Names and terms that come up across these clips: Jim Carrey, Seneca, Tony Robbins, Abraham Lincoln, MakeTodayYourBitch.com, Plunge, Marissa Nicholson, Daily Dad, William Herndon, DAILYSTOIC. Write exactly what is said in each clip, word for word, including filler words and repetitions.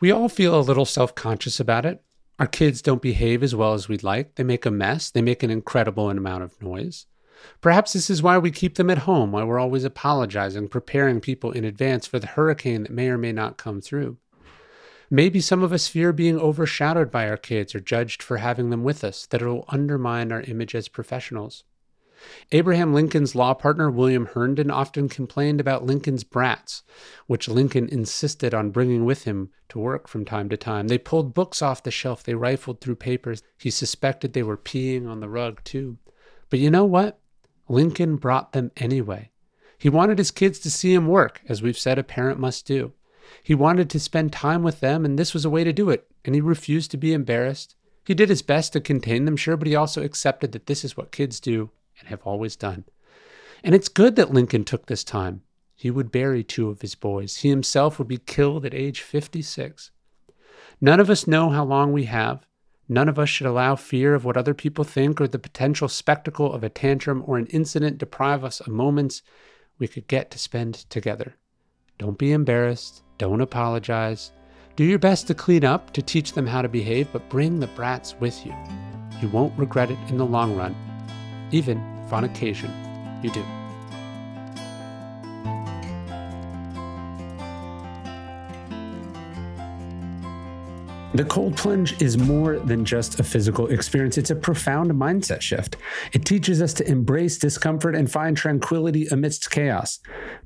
We all feel a little self-conscious about it. Our kids don't behave as well as we'd like. They make a mess. They make an incredible amount of noise. Perhaps this is why we keep them at home, why we're always apologizing, preparing people in advance for the hurricane that may or may not come through. Maybe some of us fear being overshadowed by our kids or judged for having them with us, that it will undermine our image as professionals. Abraham Lincoln's law partner, William Herndon, often complained about Lincoln's brats, which Lincoln insisted on bringing with him to work from time to time. They pulled books off the shelf. They rifled through papers. He suspected they were peeing on the rug, too. But you know what? Lincoln brought them anyway. He wanted his kids to see him work, as we've said a parent must do. He wanted to spend time with them, and this was a way to do it, and he refused to be embarrassed. He did his best to contain them, sure, but he also accepted that this is what kids do and have always done. And it's good that Lincoln took this time. He would bury two of his boys. He himself would be killed at age fifty-six. None of us know how long we have. None of us should allow fear of what other people think or the potential spectacle of a tantrum or an incident deprive us of moments we could get to spend together. Don't be embarrassed. Don't apologize. Do your best to clean up, to teach them how to behave, but bring the brats with you. You won't regret it in the long run, even if on occasion you do. The cold plunge is more than just a physical experience. It's a profound mindset shift. It teaches us to embrace discomfort and find tranquility amidst chaos.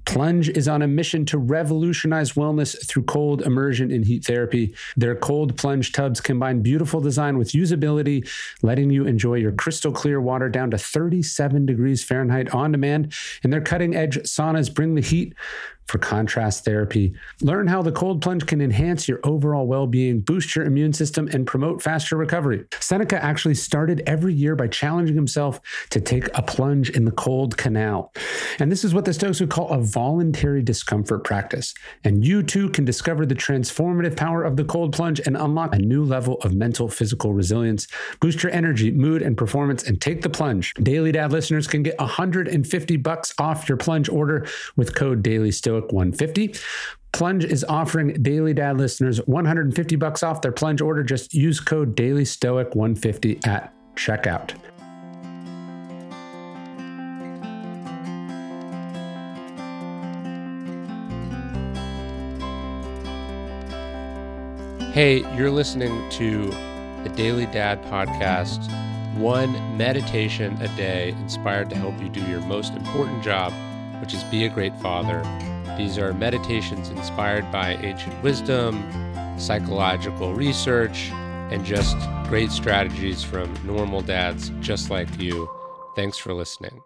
Plunge is on a mission to revolutionize wellness through cold immersion and heat therapy. Their cold plunge tubs combine beautiful design with usability, letting you enjoy your crystal clear water down to thirty-seven degrees Fahrenheit on demand. And their cutting-edge saunas bring the heat for contrast therapy. Learn how the cold plunge can enhance your overall well-being, boost your immune system, and promote faster recovery. Seneca actually started every year by challenging himself to take a plunge in the cold canal. And this is what the Stoics would call a voluntary discomfort practice. And you too can discover the transformative power of the cold plunge and unlock a new level of mental, physical resilience. Boost your energy, mood, and performance, and take the plunge. Daily Dad listeners can get one hundred fifty bucks off your plunge order with code DAILYSTOIC one fifty. Plunge is offering Daily Dad listeners one hundred fifty bucks off their plunge order. Just use code DAILYSTOIC one fifty at checkout. Hey, you're listening to the Daily Dad podcast, one meditation a day inspired to help you do your most important job, which is be a great father. These are meditations inspired by ancient wisdom, psychological research, and just great strategies from normal dads just like you. Thanks for listening.